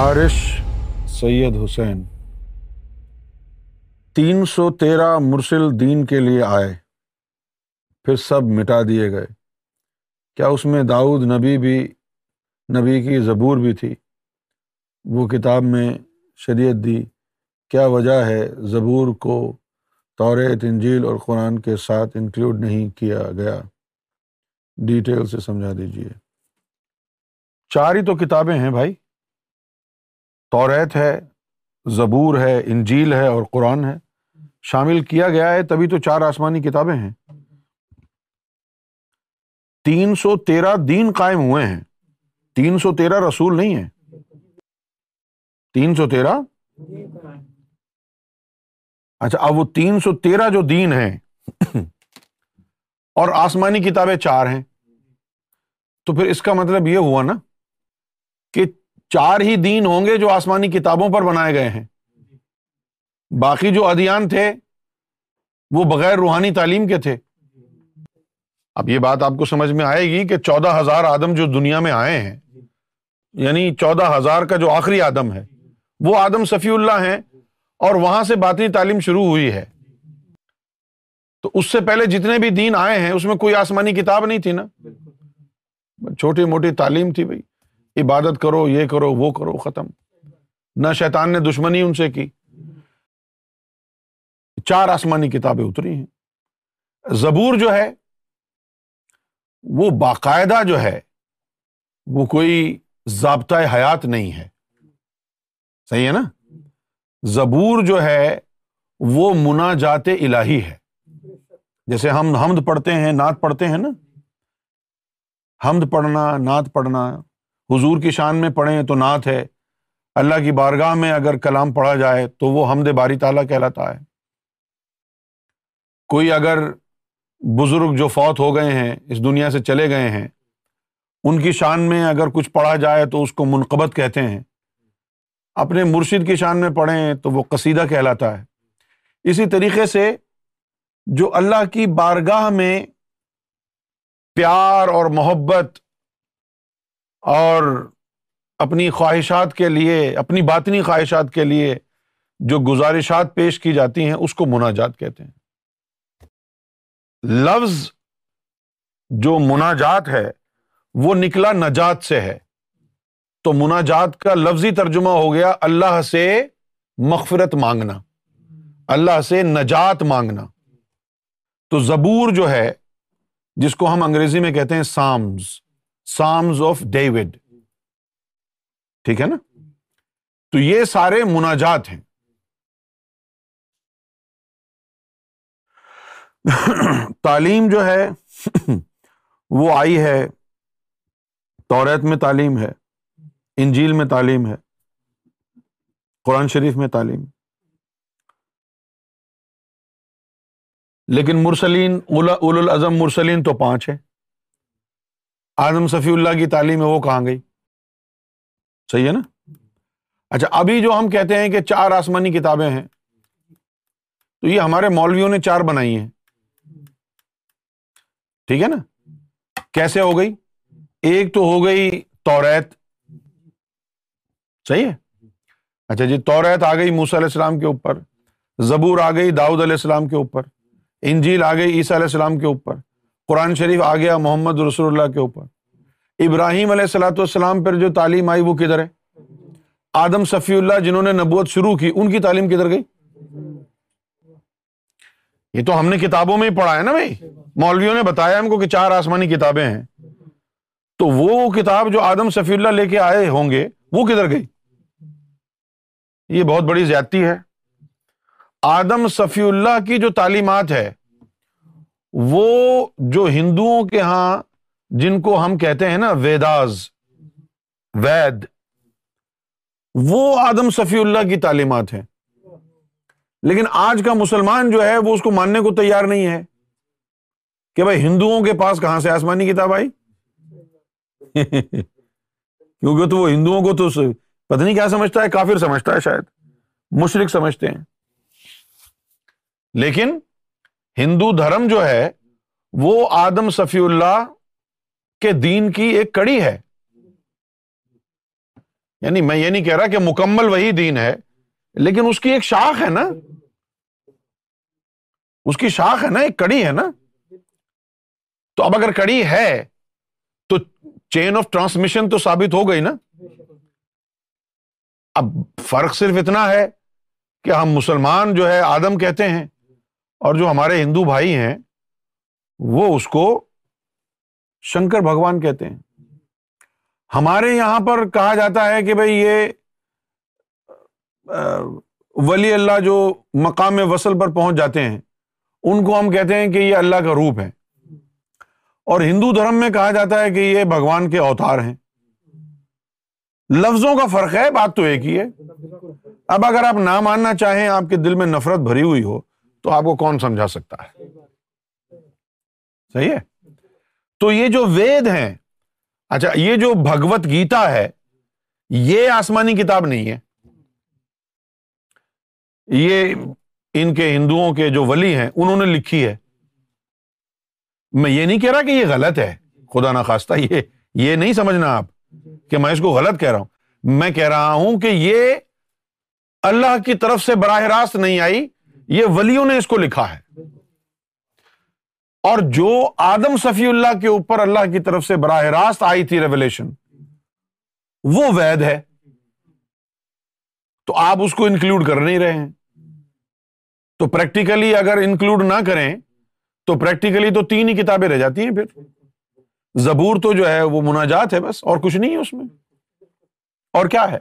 حارث سید حسین 313 مرسل دین کے لیے آئے، پھر سب مٹا دیے گئے۔ کیا اس میں داؤد نبی کی زبور بھی تھی؟ وہ کتاب میں شریعت دی، کیا وجہ ہے زبور کو توریت، انجیل اور قرآن کے ساتھ انکلوڈ نہیں کیا گیا؟ ڈیٹیل سے سمجھا دیجیے۔ چار ہی تو کتابیں ہیں بھائی، توریت ہے، زبور ہے، انجیل ہے اور قرآن ہے، شامل کیا گیا ہے تبھی تو چار آسمانی کتابیں ہیں۔ 313 دین قائم ہوئے ہیں، 313 رسول نہیں ہیں، 313۔ اچھا، اب وہ 313 جو دین ہیں اور آسمانی کتابیں چار ہیں، تو پھر اس کا مطلب یہ ہوا نا کہ چار ہی دین ہوں گے جو آسمانی کتابوں پر بنائے گئے ہیں، باقی جو ادیان تھے وہ بغیر روحانی تعلیم کے تھے۔ اب یہ بات آپ کو سمجھ میں آئے گی کہ 14,000 آدم جو دنیا میں آئے ہیں، یعنی 14,000 کا جو آخری آدم ہے وہ آدم صفی اللہ ہیں، اور وہاں سے باطنی تعلیم شروع ہوئی ہے۔ تو اس سے پہلے جتنے بھی دین آئے ہیں اس میں کوئی آسمانی کتاب نہیں تھی نا، چھوٹی موٹی تعلیم تھی بھائی، عبادت کرو، یہ کرو، وہ کرو، ختم۔ نہ شیطان نے دشمنی ان سے کی۔ چار آسمانی کتابیں اتری ہیں۔ زبور جو ہے وہ باقاعدہ جو ہے وہ کوئی ضابطۂ حیات نہیں ہے، صحیح ہے نا؟ زبور جو ہے وہ مناجات الہی ہے، جیسے ہم حمد پڑھتے ہیں، نعت پڑھتے ہیں نا، حمد پڑھنا، نعت پڑھنا، حضور کی شان میں پڑھیں تو نعت ہے، اللہ کی بارگاہ میں اگر کلام پڑھا جائے تو وہ حمد باری تعالیٰ کہلاتا ہے۔ کوئی اگر بزرگ جو فوت ہو گئے ہیں، اس دنیا سے چلے گئے ہیں، ان کی شان میں اگر کچھ پڑھا جائے تو اس کو منقبت کہتے ہیں۔ اپنے مرشد کی شان میں پڑھیں تو وہ قصیدہ کہلاتا ہے۔ اسی طریقے سے جو اللہ کی بارگاہ میں پیار اور محبت اور اپنی خواہشات کے لیے، اپنی باطنی خواہشات کے لیے جو گزارشات پیش کی جاتی ہیں اس کو مناجات کہتے ہیں۔ لفظ جو مناجات ہے وہ نکلا نجات سے ہے، تو مناجات کا لفظی ترجمہ ہو گیا اللہ سے مغفرت مانگنا، اللہ سے نجات مانگنا۔ تو زبور جو ہے، جس کو ہم انگریزی میں کہتے ہیں سامز آف ڈیوڈ، ٹھیک ہے نا، تو یہ سارے مناجات ہیں۔ تعلیم جو ہے وہ آئی ہے، توریت میں تعلیم ہے، انجیل میں تعلیم ہے، قرآن شریف میں تعلیم، لیکن مرسلین، اولو العزم مرسلین تو 5 ہیں، آدم صفی اللہ کی تعلیم ہے وہ کہاں گئی؟ صحیح ہے نا۔ اچھا، ابھی جو ہم کہتے ہیں کہ چار آسمانی کتابیں ہیں، تو یہ ہمارے مولویوں نے چار بنائی ہیں، ٹھیک ہے نا۔ کیسے ہو گئی؟ ایک تو ہو گئی توریت، صحیح ہے، اچھا جی، توریت آ گئی موسیٰ علیہ السلام کے اوپر، زبور آ گئی داؤد علیہ السلام کے اوپر، انجیل آ گئی عیسیٰ علیہ السلام کے اوپر، قرآن شریف آ گیا محمد رسول اللہ کے اوپر۔ ابراہیم علیہ السلام پر جو تعلیم آئی وہ کدھر ہے؟ آدم صفی اللہ جنہوں نے نبوت شروع کی ان کی تعلیم کدھر گئی؟ یہ تو ہم نے کتابوں میں ہی پڑھا ہے نا بھائی، مولویوں نے بتایا ہم کو کہ چار آسمانی کتابیں ہیں، تو وہ کتاب جو آدم صفی اللہ لے کے آئے ہوں گے وہ کدھر گئی؟ یہ بہت بڑی زیادتی ہے۔ آدم صفی اللہ کی جو تعلیمات ہے وہ جو ہندوؤں کے ہاں، جن کو ہم کہتے ہیں نا ویداز، وید، وہ آدم صفی اللہ کی تعلیمات ہیں، لیکن آج کا مسلمان جو ہے وہ اس کو ماننے کو تیار نہیں ہے کہ بھائی ہندوؤں کے پاس کہاں سے آسمانی کتاب آئی کیونکہ تو وہ ہندوؤں کو تو پتہ نہیں کیا سمجھتا ہے، کافر سمجھتا ہے، شاید مشرک سمجھتے ہیں، لیکن ہندو دھرم جو ہے وہ آدم صفی اللہ کے دین کی ایک کڑی ہے۔ یعنی میں یہ نہیں کہہ رہا کہ مکمل وہی دین ہے، لیکن اس کی ایک شاخ ہے نا، اس کی شاخ ہے نا، ایک کڑی ہے نا. تو اب اگر کڑی ہے تو چین آف ٹرانسمیشن تو ثابت ہو گئی نا. اب فرق صرف اتنا ہے کہ ہم مسلمان جو ہے آدم کہتے ہیں، اور جو ہمارے ہندو بھائی ہیں وہ اس کو شنکر بھگوان کہتے ہیں. ہمارے یہاں پر کہا جاتا ہے کہ بھئی یہ ولی اللہ جو مقام وصل پر پہنچ جاتے ہیں ان کو ہم کہتے ہیں کہ یہ اللہ کا روپ ہے، اور ہندو دھرم میں کہا جاتا ہے کہ یہ بھگوان کے اوتار ہیں. لفظوں کا فرق ہے، بات تو ایک ہی ہے. اب اگر آپ نہ ماننا چاہیں، آپ کے دل میں نفرت بھری ہوئی ہو، تو آپ کو کون سمجھا سکتا ہے؟ صحیح ہے. تو یہ جو وید ہیں، اچھا یہ جو بھگوت گیتا ہے، یہ آسمانی کتاب نہیں ہے. یہ ان کے ہندوؤں کے جو ولی ہیں انہوں نے لکھی ہے. میں یہ نہیں کہہ رہا کہ یہ غلط ہے، خدا نخواستہ یہ نہیں سمجھنا آپ کہ میں اس کو غلط کہہ رہا ہوں. میں کہہ رہا ہوں کہ یہ اللہ کی طرف سے براہ راست نہیں آئی، یہ ولیوں نے اس کو لکھا ہے. اور جو آدم صفی اللہ کے اوپر اللہ کی طرف سے براہ راست آئی تھی ریویلیشن، وہ وید ہے. تو آپ اس کو انکلوڈ کر نہیں رہے ہیں. تو پریکٹیکلی اگر انکلوڈ نہ کریں تو پریکٹیکلی تو تین ہی کتابیں رہ جاتی ہیں. پھر زبور تو جو ہے وہ مناجات ہے بس، اور کچھ نہیں ہے اس میں. اور کیا ہے؟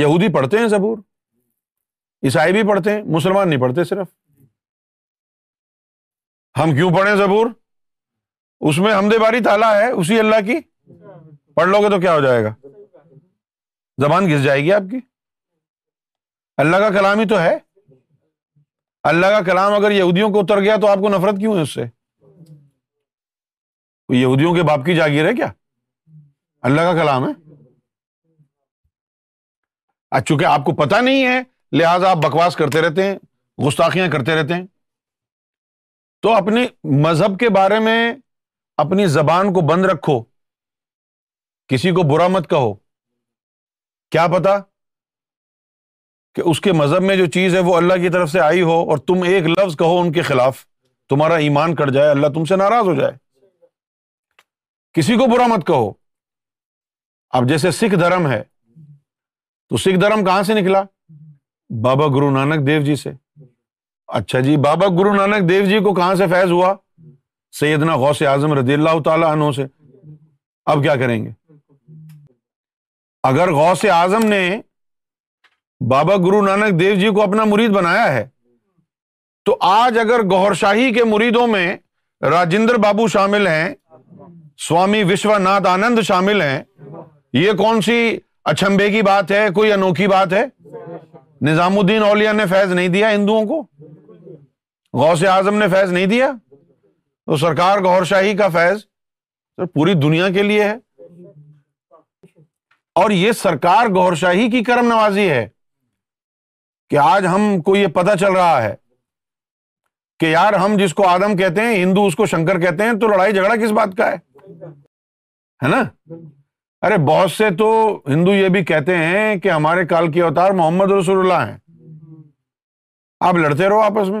یہودی پڑھتے ہیں زبور، عیسائی بھی پڑھتے ہیں، مسلمان نہیں پڑھتے. صرف ہم کیوں پڑھیں زبور؟ اس میں حمد باری تعالیٰ ہے، اسی اللہ کی. پڑھ لو گے تو کیا ہو جائے گا؟ زبان گھس جائے گی آپ کی. اللہ کا کلام ہی تو ہے. اللہ کا کلام اگر یہودیوں کو اتر گیا تو آپ کو نفرت کیوں ہے اس سے؟ یہودیوں کے باپ کی جاگیر ہے کیا؟ اللہ کا کلام ہے. آج چونکہ آپ کو پتہ نہیں ہے لہٰذا آپ بکواس کرتے رہتے ہیں، گستاخیاں کرتے رہتے ہیں. تو اپنے مذہب کے بارے میں اپنی زبان کو بند رکھو، کسی کو برا مت کہو. کیا پتا کہ اس کے مذہب میں جو چیز ہے وہ اللہ کی طرف سے آئی ہو، اور تم ایک لفظ کہو ان کے خلاف، تمہارا ایمان کٹ جائے، اللہ تم سے ناراض ہو جائے. کسی کو برا مت کہو. اب جیسے سکھ دھرم ہے، تو سکھ دھرم کہاں سے نکلا؟ بابا گرو نانک دیو جی سے. اچھا جی، بابا گرو نانک دیو جی کو کہاں سے فیض ہوا؟ سیدنا غوث اعظم رضی اللہ تعالیٰ عنہ سے. اب کیا کریں گے؟ اگر غوث اعظم نے بابا گرو نانک دیو جی کو اپنا مرید بنایا ہے، تو آج اگر گوہر شاہی کے مریدوں میں راجندر بابو شامل ہیں، سوامی وشواناتھ آنند شامل ہیں، یہ کون سی اچھمبے کی بات ہے؟ کوئی انوکھی بات ہے؟ نظام الدین اولیاء نے فیض نہیں دیا ہندوؤں کو، غوث اعظم نے فیض نہیں دیا. تو سرکار گوھر شاہی کا فیض پوری دنیا کے لیے ہے، اور یہ سرکار گوھر شاہی کی کرم نوازی ہے کہ آج ہم کو یہ پتہ چل رہا ہے کہ یار ہم جس کو آدم کہتے ہیں، ہندو اس کو شنکر کہتے ہیں، تو لڑائی جھگڑا کس بات کا ہے نا؟ ارے بہت سے تو ہندو یہ بھی کہتے ہیں کہ ہمارے کال کے اوتار محمد رسول اللہ ہیں. آپ لڑتے رہو آپس میں.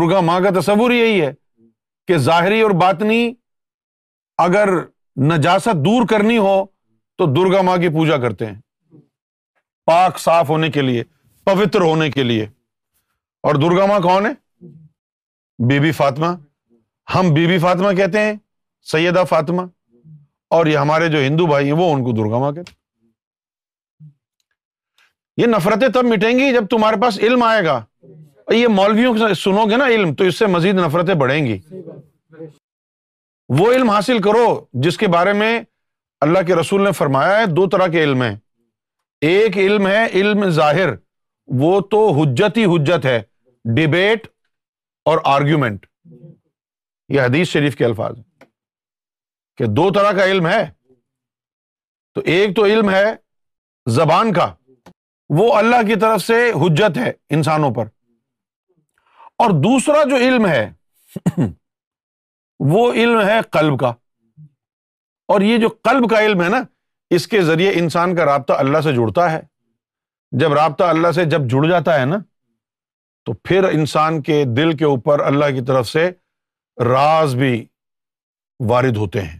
درگا ماں کا تصور یہی ہے کہ ظاہری اور باطنی اگر نجاست دور کرنی ہو تو درگا ماں کی پوجا کرتے ہیں، پاک صاف ہونے کے لیے، پوتر ہونے کے لیے. اور درگا ماں کون ہے؟ بی بی فاطمہ. ہم بی بی فاطمہ کہتے ہیں سیدہ فاطمہ، اور یہ ہمارے جو ہندو بھائی ہیں وہ ان کو درگا ماں کہتے ہیں. یہ نفرتیں تب مٹیں گی جب تمہارے پاس علم آئے گا. اور یہ مولویوں سے سنو گے نا علم، تو اس سے مزید نفرتیں بڑھیں گی. وہ علم حاصل کرو جس کے بارے میں اللہ کے رسول نے فرمایا ہے. دو طرح کے علم ہیں. ایک علم ہے علم ظاہر، وہ تو حجت ہی حجت ہے، ڈیبیٹ اور آرگیومنٹ. یہ حدیث شریف کے الفاظ ہیں کہ دو طرح کا علم ہے. تو ایک تو علم ہے زبان کا، وہ اللہ کی طرف سے حجت ہے انسانوں پر. اور دوسرا جو علم ہے وہ علم ہے قلب کا، اور یہ جو قلب کا علم ہے نا، اس کے ذریعے انسان کا رابطہ اللہ سے جڑتا ہے۔ جب رابطہ اللہ سے جب جڑ جاتا ہے نا، تو پھر انسان کے دل کے اوپر اللہ کی طرف سے راز بھی وارد ہوتے ہیں۔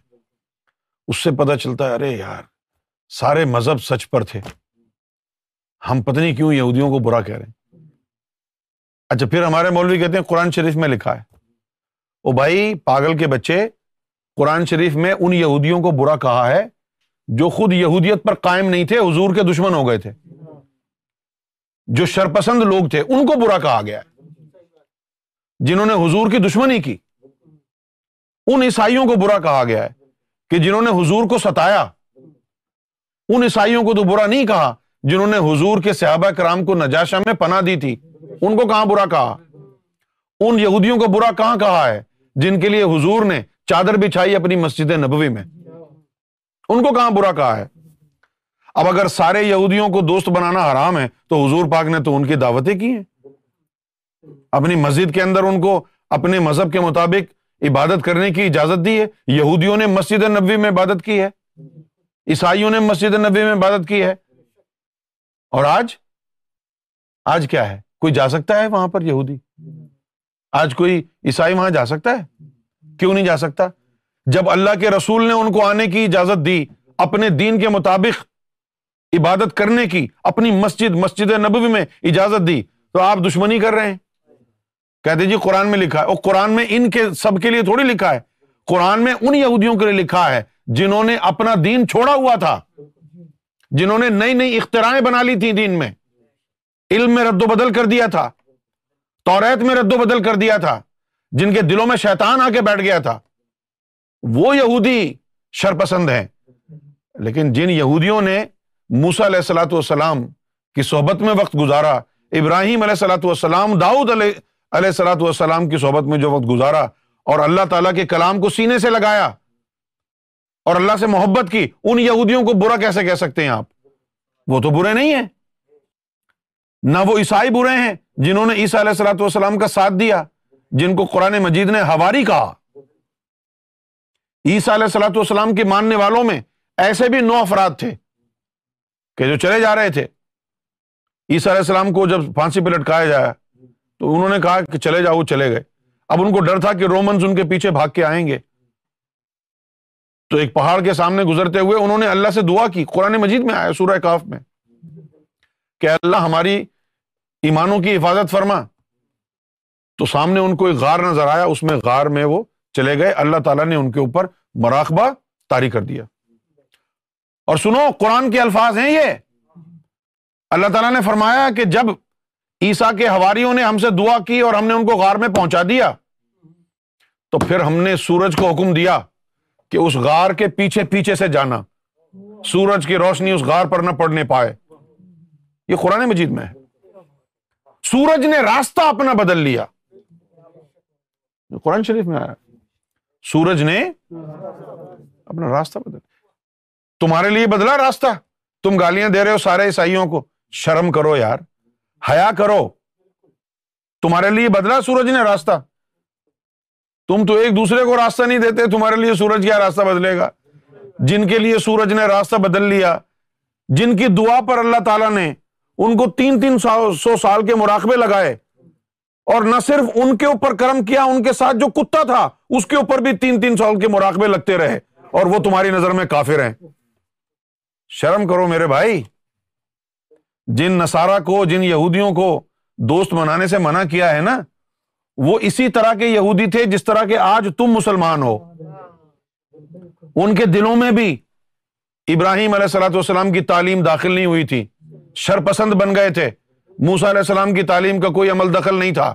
اس سے پتہ چلتا ہے ارے یار سارے مذہب سچ پر تھے، ہم پتہ نہیں کیوں یہودیوں کو برا کہہ رہے ہیں۔ اچھا پھر ہمارے مولوی کہتے ہیں قرآن شریف میں لکھا ہے۔ او بھائی پاگل کے بچے، قرآن شریف میں ان یہودیوں کو برا کہا ہے جو خود یہودیت پر قائم نہیں تھے، حضور کے دشمن ہو گئے تھے، جو شرپسند لوگ تھے ان کو برا کہا گیا ہے، جنہوں نے حضور کی دشمنی کی۔ ان عیسائیوں کو برا کہا گیا ہے کہ جنہوں نے حضور کو ستایا۔ ان عیسائیوں کو تو برا نہیں کہا جنہوں نے حضور کے صحابہ کرام کو نجاشہ میں پناہ دی تھی، ان کو کہاں برا کہا۔ ان یہودیوں کو برا کہاں کہا ہے جن کے لیے حضور نے چادر بچھائی اپنی مسجد نبوی میں، ان کو کہاں برا کہا ہے۔ اب اگر سارے یہودیوں کو دوست بنانا حرام ہے تو حضور پاک نے تو ان کی دعوتیں کی ہیں، اپنی مسجد کے اندر ان کو اپنے مذہب کے مطابق عبادت کرنے کی اجازت دی ہے۔ یہودیوں نے مسجد نبوی میں عبادت کی ہے، عیسائیوں نے مسجد نبوی میں عبادت کی ہے، اور آج کیا ہے؟ کوئی جا سکتا ہے وہاں پر یہودی؟ آج کوئی عیسائی وہاں جا سکتا ہے؟ کیوں نہیں جا سکتا؟ جب اللہ کے رسول نے ان کو آنے کی اجازت دی، اپنے دین کے مطابق عبادت کرنے کی، اپنی مسجد نبوی میں اجازت دی، تو آپ دشمنی کر رہے ہیں، کہتے جی قرآن میں لکھا ہے۔ اور قرآن میں ان کے سب کے لیے تھوڑی لکھا ہے، قرآن میں ان یہودیوں کے لیے لکھا ہے جنہوں نے اپنا دین چھوڑا ہوا تھا، جنہوں نے نئی نئی اختراعیں بنا لی تھیں دین میں، علم میں رد و بدل کر دیا تھا، توریت میں رد و بدل کر دیا تھا، جن کے دلوں میں شیطان آ کے بیٹھ گیا تھا، وہ یہودی شرپسند ہیں۔ لیکن جن یہودیوں نے موسیٰ علیہ الصلوۃ والسلام کی صحبت میں وقت گزارا، ابراہیم علیہ الصلوۃ والسلام، داؤد علیہ الصلوۃ والسلام کی صحبت میں جو وقت گزارا، اور اللہ تعالیٰ کے کلام کو سینے سے لگایا اور اللہ سے محبت کی، ان یہودیوں کو برا کیسے کہہ سکتے ہیں آپ؟ وہ تو برے نہیں ہیں، نہ وہ عیسائی برے ہیں جنہوں نے عیسیٰ علیہ الصلوۃ والسلام کا ساتھ دیا، جن کو قرآن مجید نے حواری کہا۔ عیسیٰ علیہ الصلوۃ والسلام کے ماننے والوں میں ایسے بھی 9 افراد تھے کہ جو چلے جا رہے تھے۔ عیسیٰ علیہ السلام کو جب پھانسی پہ لٹکایا جایا تو انہوں نے کہا کہ چلے جاؤ، چلے گئے۔ اب ان کو ڈر تھا کہ رومنز ان کے پیچھے بھاگ کے آئیں گے، تو ایک پہاڑ کے سامنے گزرتے ہوئے انہوں نے اللہ سے دعا کی، قرآن مجید میں آیا سورہ کہف میں، کہ اللہ ہماری ایمانوں کی حفاظت فرما۔ تو سامنے ان کو ایک غار نظر آیا، اس میں غار میں وہ چلے گئے، اللہ تعالیٰ نے ان کے اوپر مراقبہ طاری کر دیا۔ اور سنو قرآن کے الفاظ ہیں یہ، اللہ تعالیٰ نے فرمایا کہ جب عیسیٰ کے حواریوں نے ہم سے دعا کی اور ہم نے ان کو غار میں پہنچا دیا، تو پھر ہم نے سورج کو حکم دیا کہ اس غار کے پیچھے پیچھے سے جانا، سورج کی روشنی اس غار پر نہ پڑنے پائے۔ یہ قرآن مجید میں ہے۔ سورج نے راستہ اپنا بدل لیا، قرآن شریف میں آیا، سورج نے اپنا راستہ بدل، تمہارے لیے بدلا راستہ۔ تم گالیاں دے رہے ہو سارے عیسائیوں کو، شرم کرو یار، حیا کرو، تمہارے لیے بدلا سورج نے راستہ۔ تم تو ایک دوسرے کو راستہ نہیں دیتے، تمہارے لیے سورج کیا راستہ بدلے گا؟ جن کے لیے سورج نے راستہ بدل لیا، جن کی دعا پر اللہ تعالیٰ نے ان کو 300 سال کے مراقبے لگائے، اور نہ صرف ان کے اوپر کرم کیا، ان کے ساتھ جو کتا تھا اس کے اوپر بھی 300 سال کے مراقبے لگتے رہے، اور وہ تمہاری نظر میں کافر ہیں۔ شرم کرو میرے بھائی۔ جن نصارہ کو، جن یہودیوں کو دوست بنانے سے منع کیا ہے نا، وہ اسی طرح کے یہودی تھے جس طرح کے آج تم مسلمان ہو۔ ان کے دلوں میں بھی ابراہیم علیہ الصلوۃ والسلام کی تعلیم داخل نہیں ہوئی تھی، شرپسند بن گئے تھے، موسیٰ علیہ السلام کی تعلیم کا کوئی عمل دخل نہیں تھا،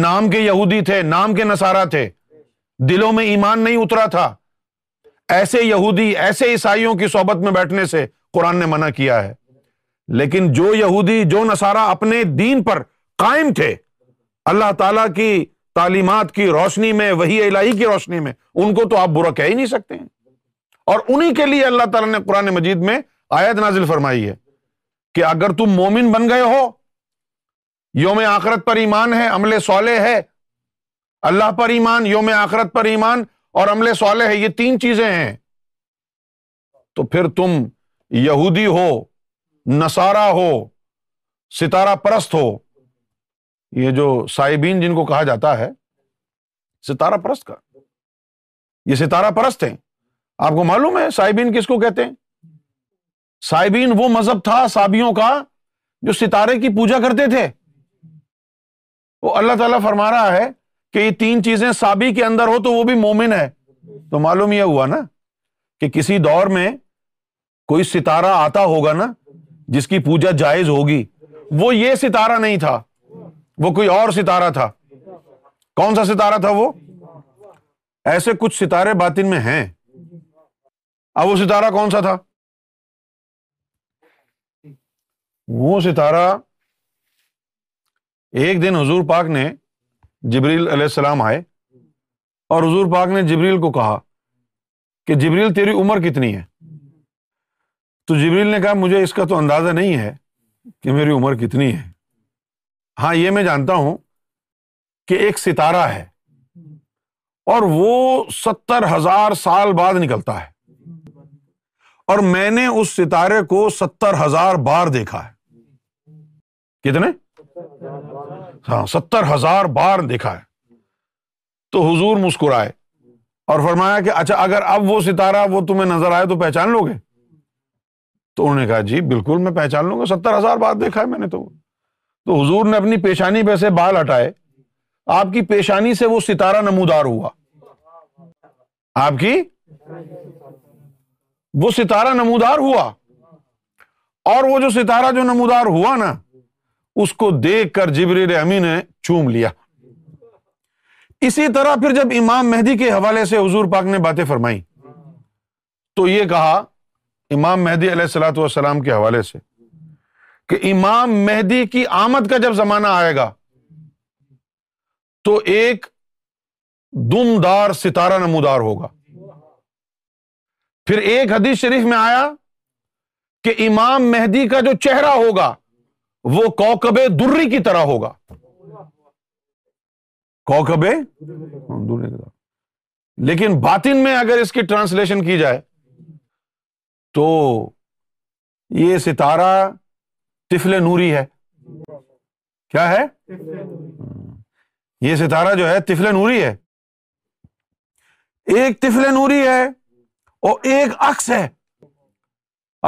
نام کے یہودی تھے، نام کے نصارہ تھے، دلوں میں ایمان نہیں اترا تھا۔ ایسے یہودی، ایسے عیسائیوں کی صحبت میں بیٹھنے سے قرآن نے منع کیا ہے۔ لیکن جو یہودی، جو نصارہ اپنے دین پر قائم تھے، اللہ تعالیٰ کی تعلیمات کی روشنی میں، وحی الہی کی روشنی میں، ان کو تو آپ برا کہہ ہی نہیں سکتے ہیں۔ اور انہی کے لیے اللہ تعالیٰ نے قرآن مجید میں آیت نازل فرمائی ہے کہ اگر تم مومن بن گئے ہو، یوم آخرت پر ایمان ہے، عمل صالح ہے، اللہ پر ایمان، یوم آخرت پر ایمان اور عمل صالح ہے، یہ تین چیزیں ہیں۔ تو پھر تم یہودی ہو، نصارہ ہو، ستارہ پرست ہو، یہ جو سائبین جن کو کہا جاتا ہے ستارہ پرست کا، یہ ستارہ پرست ہیں۔ آپ کو معلوم ہے سائبین کس کو کہتے ہیں؟ سائبین وہ مذہب تھا صابیوں کا جو ستارے کی پوجا کرتے تھے۔ وہ اللہ تعالیٰ فرما رہا ہے کہ یہ تین چیزیں صابی کے اندر ہو تو وہ بھی مومن ہے۔ تو معلوم یہ ہوا نا کہ کسی دور میں کوئی ستارہ آتا ہوگا نا جس کی پوجا جائز ہوگی، وہ یہ ستارہ نہیں تھا، وہ کوئی اور ستارہ تھا۔ کون سا ستارہ تھا وہ؟ ایسے کچھ ستارے باطن میں ہیں۔ اب وہ ستارہ کون سا تھا؟ وہ ستارہ ایک دن حضور پاک نے، جبریل علیہ السلام آئے اور حضور پاک نے جبریل کو کہا کہ جبریل تیری عمر کتنی ہے؟ تو جبریل نے کہا مجھے اس کا تو اندازہ نہیں ہے کہ میری عمر کتنی ہے، ہاں یہ میں جانتا ہوں کہ ایک ستارہ ہے اور وہ 70,000 سال بعد نکلتا ہے اور میں نے اس ستارے کو 70,000 بار دیکھا ہے۔ کتنے؟ 70,000 بار دیکھا ہے۔ تو حضور مسکرائے اور فرمایا کہ اچھا اگر اب وہ ستارہ وہ تمہیں نظر آئے تو پہچان لو گے؟ تو انہوں نے کہا جی بالکل میں پہچان لوں گا، 70,000 بار دیکھا ہے میں نے۔ تو حضور نے اپنی پیشانی پہ سے بال ہٹائے، آپ کی پیشانی سے وہ ستارہ نمودار ہوا، آپ کی وہ ستارہ نمودار ہوا، اور وہ جو ستارہ جو نمودار ہوا نا اس کو دیکھ کر جبریل امین نے چوم لیا۔ اسی طرح پھر جب امام مہدی کے حوالے سے حضور پاک نے باتیں فرمائیں تو یہ کہا امام مہدی علیہ الصلوۃ والسلام کے حوالے سے کہ امام مہدی کی آمد کا جب زمانہ آئے گا تو ایک دم دار ستارہ نمودار ہوگا۔ پھر ایک حدیث شریف میں آیا کہ امام مہدی کا جو چہرہ ہوگا وہ کوکب دری کی طرح ہوگا، کوکب دری کی طرح۔ لیکن باطن میں اگر اس کی ٹرانسلیشن کی جائے تو یہ ستارہ طفل نوری ہے۔ کیا ہے؟ یہ ستارہ جو ہے طفل نوری ہے، ایک طفل نوری ہے اور ایک عکس ہے۔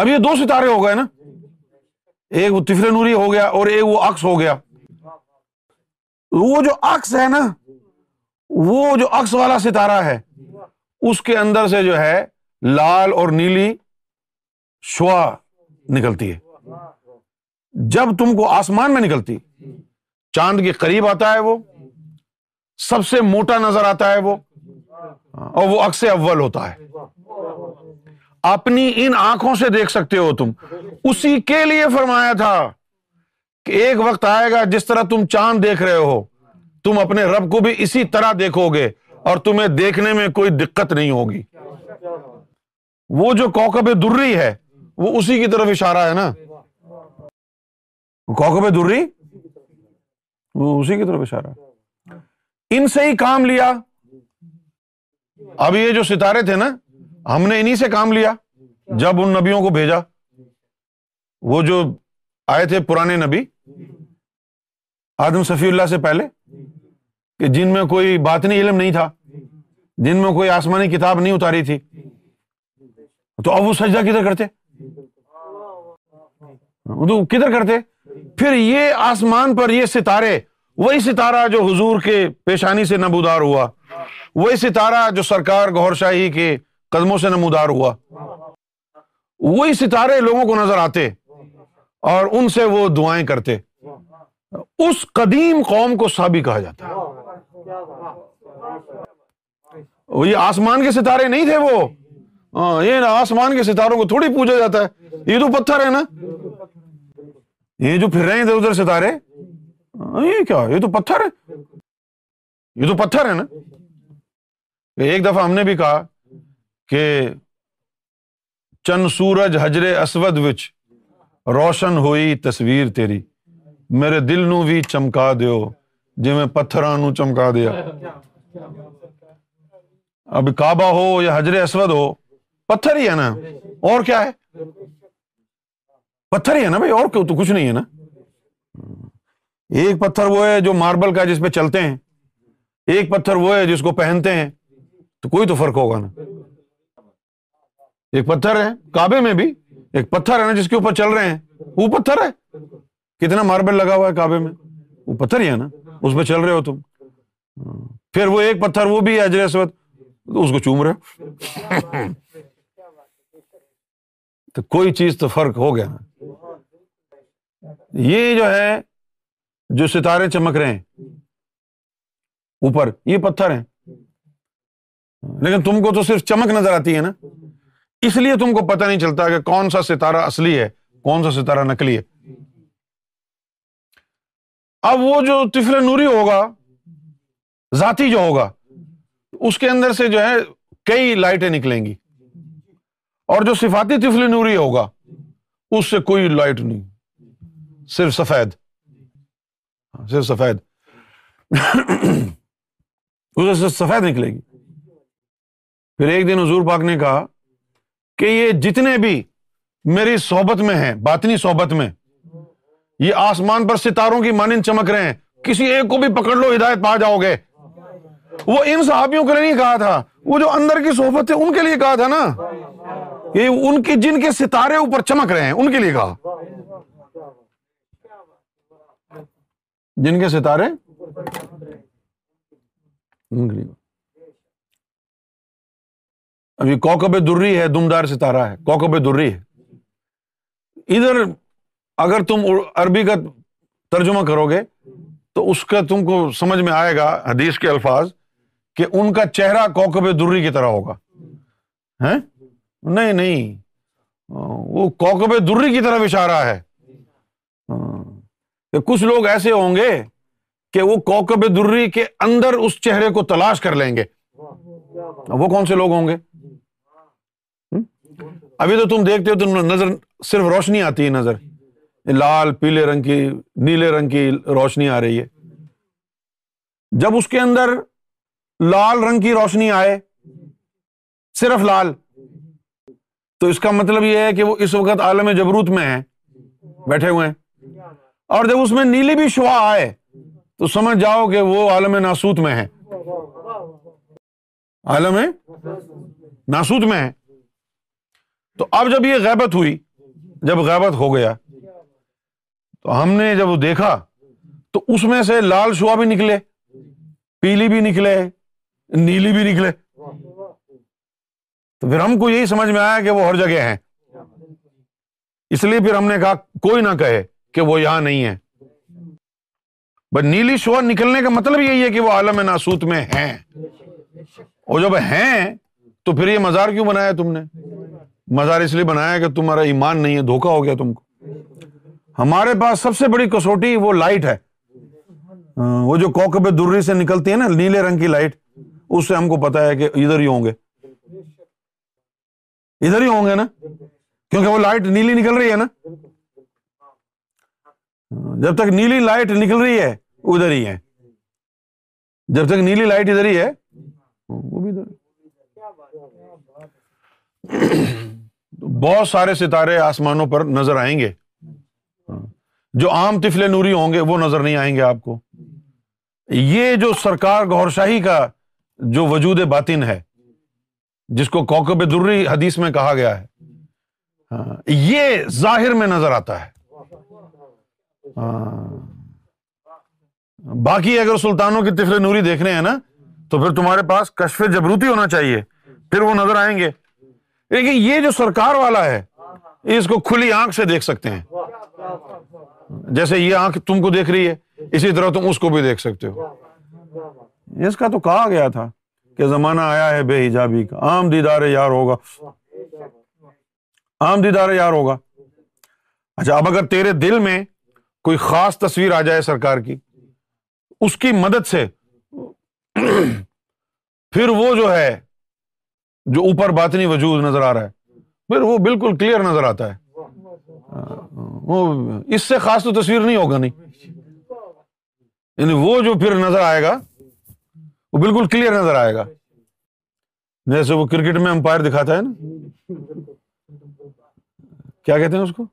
اب یہ دو ستارے ہو گئے نا، ایک وہ طفل نوری ہو گیا اور ایک وہ عکس ہو گیا۔ وہ جو عکس ہے نا، وہ جو عکس والا ستارہ ہے اس کے اندر سے جو ہے لال اور نیلی شعا نکلتی ہے۔ جب تم کو آسمان میں نکلتی، چاند کے قریب آتا ہے، وہ سب سے موٹا نظر آتا ہے وہ، اور وہ عکس اول ہوتا ہے۔ اپنی ان آنکھوں سے دیکھ سکتے ہو تم، اسی کے لیے فرمایا تھا کہ ایک وقت آئے گا جس طرح تم چاند دیکھ رہے ہو تم اپنے رب کو بھی اسی طرح دیکھو گے اور تمہیں دیکھنے میں کوئی دقت نہیں ہوگی۔ وہ جو کوکب دری ہے وہ اسی کی طرف اشارہ ہے نا، کوکب دری وہ اسی کی طرف اشارہ ہے۔ ان سے ہی کام لیا۔ اب یہ جو ستارے تھے نا ہم نے انہی سے کام لیا جب ان نبیوں کو بھیجا۔ وہ جو آئے تھے پرانے نبی آدم صفی اللہ سے پہلے، کہ جن میں کوئی باطنی علم نہیں تھا، جن میں کوئی آسمانی کتاب نہیں اتاری تھی، تو اب وہ سجدہ کدھر کرتے؟ تو کدھر کرتے؟ پھر یہ آسمان پر یہ ستارے، وہی ستارہ جو حضور کے پیشانی سے نمودار ہوا، وہی ستارہ جو سرکار گوھر شاہی کے قدموں سے نمودار ہوا، وہی ستارے لوگوں کو نظر آتے اور ان سے وہ دعائیں کرتے۔ اس قدیم قوم کو صابی کہا جاتا ہے۔ یہ آسمان کے ستارے نہیں تھے وہ، یہ آسمان کے ستاروں کو تھوڑی پوجا جاتا ہے، یہ تو پتھر ہے نا، یہ جو پھر رہے ہیں ادھر ستارے، یہ کیا یہ تو پتھر ہے، یہ تو پتھر ہے نا۔ ایک دفعہ ہم نے بھی کہا کہ چند سورج حجر اسود وچ روشن ہوئی تصویر تیری، میرے دل نو بھی چمکا دیو جویں پتھراں نوں چمکا دیا۔ اب کعبہ ہو یا حجر اسود ہو، پتھر ہی ہے نا، اور کیا ہے؟ پتھر ہی ہے نا بھائی، اور تو کچھ نہیں ہے نا۔ ایک پتھر وہ ہے جو ماربل کا جس پہ چلتے ہیں، ایک پتھر وہ ہے جس کو پہنتے ہیں، تو کوئی تو فرق ہوگا نا۔ ایک پتھر ہے کعبے میں بھی، ایک پتھر ہے نا جس کے اوپر چل رہے ہیں، وہ پتھر ہے۔ کتنا ماربل لگا ہوا ہے کعبے میں، وہ پتھر ہی ہے نا، اس پہ چل رہے ہو تم۔ پھر وہ ایک پتھر وہ بھی ہے حجر اسود، اس کو چوم رہے ہو، تو کوئی چیز تو فرق ہو گیا نا۔ یہ جو ہے جو ستارے چمک رہے ہیں اوپر، یہ پتھر ہیں، لیکن تم کو تو صرف چمک نظر آتی ہے نا، اس لیے تم کو پتہ نہیں چلتا کہ کون سا ستارہ اصلی ہے، کون سا ستارہ نقلی ہے۔ اب وہ جو طفل نوری ہوگا، ذاتی جو ہوگا، اس کے اندر سے جو ہے کئی لائٹیں نکلیں گی، اور جو صفاتی طفل نوری ہوگا اس سے کوئی لائٹ نہیں، صرف سفید، صرف سفید، اس سے سفید نکلے گی۔ پھر ایک دن حضور پاک نے کہا کہ یہ جتنے بھی میری صحبت میں ہیں، باطنی صحبت میں، یہ آسمان پر ستاروں کی مانند چمک رہے ہیں، کسی ایک کو بھی پکڑ لو ہدایت پا جاؤ گے۔ وہ ان صحابیوں کے لیے نہیں کہا تھا، وہ جو اندر کی صحبت ہے ان کے لیے کہا تھا نا، یہ ان کی جن کے ستارے اوپر چمک رہے ہیں ان کے لیے کہا، جن کے ستارے۔ ابھی کوکب دری ہے، دمدار ستارہ ہے، کوکب دری ہے۔ ادھر اگر تم عربی کا ترجمہ کرو گے تو اس کا تم کو سمجھ میں آئے گا حدیث کے الفاظ، کہ ان کا چہرہ کوکب دری کی طرح ہوگا۔ ہیں؟ نہیں نہیں، وہ کوکب دری کی طرف اشارہ ہے۔ کچھ لوگ ایسے ہوں گے کہ وہ کوکب دری کے اندر اس چہرے کو تلاش کر لیں گے، وہ کون سے لوگ ہوں گے؟ ابھی تو تم دیکھتے ہو تو نظر صرف روشنی آتی ہے، نظر لال پیلے رنگ کی، نیلے رنگ کی روشنی آ رہی ہے۔ جب اس کے اندر لال رنگ کی روشنی آئے، صرف لال، تو اس کا مطلب یہ ہے کہ وہ اس وقت عالم جبروت میں ہیں، بیٹھے ہوئے ہیں، اور جب اس میں نیلی بھی شعاع آئے تو سمجھ جاؤ کہ وہ عالم ناسوت میں ہے، عالم ناسوت میں ہے۔ تو اب جب یہ غیبت ہوئی، جب غیبت ہو گیا، تو ہم نے جب وہ دیکھا تو اس میں سے لال شعاع بھی نکلے، پیلی بھی نکلے، نیلی بھی نکلے، تو پھر ہم کو یہی سمجھ میں آیا کہ وہ ہر جگہ ہیں، اس لیے پھر ہم نے کہا کوئی نہ کہے کہ وہ یہاں نہیں ہے۔ بس نیلی شعاع نکلنے کا مطلب یہی ہے کہ وہ عالم ناسوت میں ہیں، اور جب ہیں تو پھر یہ مزار کیوں بنایا تم نے؟ مزار اس لیے بنایا کہ تمہارا ایمان نہیں ہے، دھوکہ ہو گیا تم کو۔ ہمارے پاس سب سے بڑی کسوٹی وہ لائٹ ہے، وہ جو کوکب دری سے نکلتی ہے نا نیلے رنگ کی لائٹ، اس سے ہم کو پتا ہے کہ ادھر ہی ہوں گے، ادھر ہی ہوں گے نا، کیونکہ وہ لائٹ نیلی نکل رہی ہے نا، جب تک نیلی لائٹ نکل رہی ہے ادھر ہی ہے، جب تک نیلی لائٹ ادھر ہی ہے وہ بھی ادھر۔ بہت سارے ستارے آسمانوں پر نظر آئیں گے، جو عام طفل نوری ہوں گے وہ نظر نہیں آئیں گے آپ کو۔ یہ جو سرکار گوھر شاہی کا جو وجود باطن ہے، جس کو کوکب دری حدیث میں کہا گیا ہے، یہ ظاہر میں نظر آتا ہے۔ باقی اگر سلطانوں کی طفل نوری دیکھنے ہیں نا تو پھر تمہارے پاس کشف جبروتی ہونا چاہیے، پھر وہ نظر آئیں گے، لیکن یہ جو سرکار والا ہے اس کو کھلی آنکھ سے دیکھ سکتے ہیں، جیسے یہ آنکھ تم کو دیکھ رہی ہے اسی طرح تم اس کو بھی دیکھ سکتے ہو۔ اس کا تو کہا گیا تھا کہ زمانہ آیا ہے بے حجابی کا، عام دیدار یار ہوگا، عام دیدار یار ہوگا۔ اچھا، اب اگر تیرے دل میں کوئی خاص تصویر آ جائے سرکار کی، اس کی مدد سے پھر وہ جو ہے جو اوپر باطنی وجود نظر آ رہا ہے، پھر وہ بالکل کلیئر نظر آتا ہے، وہ اس سے خاص تو تصویر نہیں ہوگا، نہیں یعنی وہ جو پھر نظر آئے گا وہ بالکل کلیئر نظر آئے گا، جیسے وہ کرکٹ میں امپائر دکھاتا ہے نا، کیا کہتے ہیں اس کو،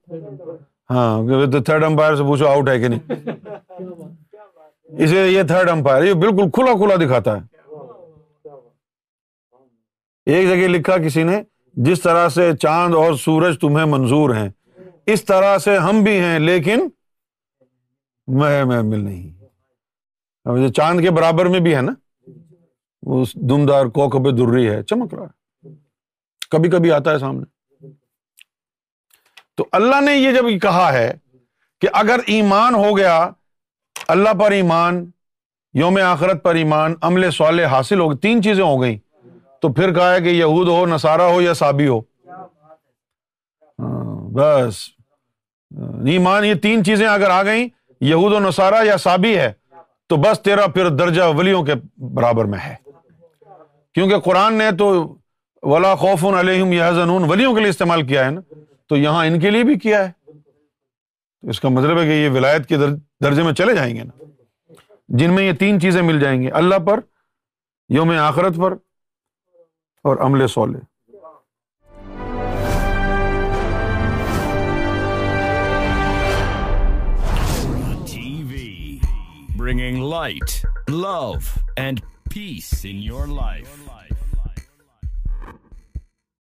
ہاں، تھرڈ امپائر سے پوچھو آؤٹ ہے کہ نہیں، اسے یہ تھرڈ امپائر یہ بالکل کھلا کھلا دکھاتا ہے۔ ایک جگہ لکھا کسی نے، جس طرح سے چاند اور سورج تمہیں منظور ہیں اس طرح سے ہم بھی ہیں لیکن محمل نہیں۔ اب جو چاند کے برابر میں بھی ہے نا، وہ دمدار کوکب دری ہے، چمک رہا ہے، کبھی کبھی آتا ہے سامنے۔ تو اللہ نے یہ جب کہا ہے کہ اگر ایمان ہو گیا، اللہ پر ایمان، یوم آخرت پر ایمان، عمل صالح حاصل ہو گئی، تین چیزیں ہو گئیں، تو پھر کہا ہے کہ یہود ہو، نصارہ ہو یا صابی ہو، بس ایمان، یہ تین چیزیں اگر آ گئیں، یہود و نصارہ یا صابی ہے، تو بس تیرا پھر درجہ ولیوں کے برابر میں ہے، کیونکہ قرآن نے تو ولا خوف علیہم یحزنون ولیوں کے لیے استعمال کیا ہے نا، تو یہاں ان کے لیے بھی کیا ہے، تو اس کا مطلب ہے کہ یہ ولایت کے درجے میں چلے جائیں گے نا، جن میں یہ تین چیزیں مل جائیں گی، اللہ پر، یوم آخرت پر، اور عمل صالح۔ Bringing light, love, and peace in your life.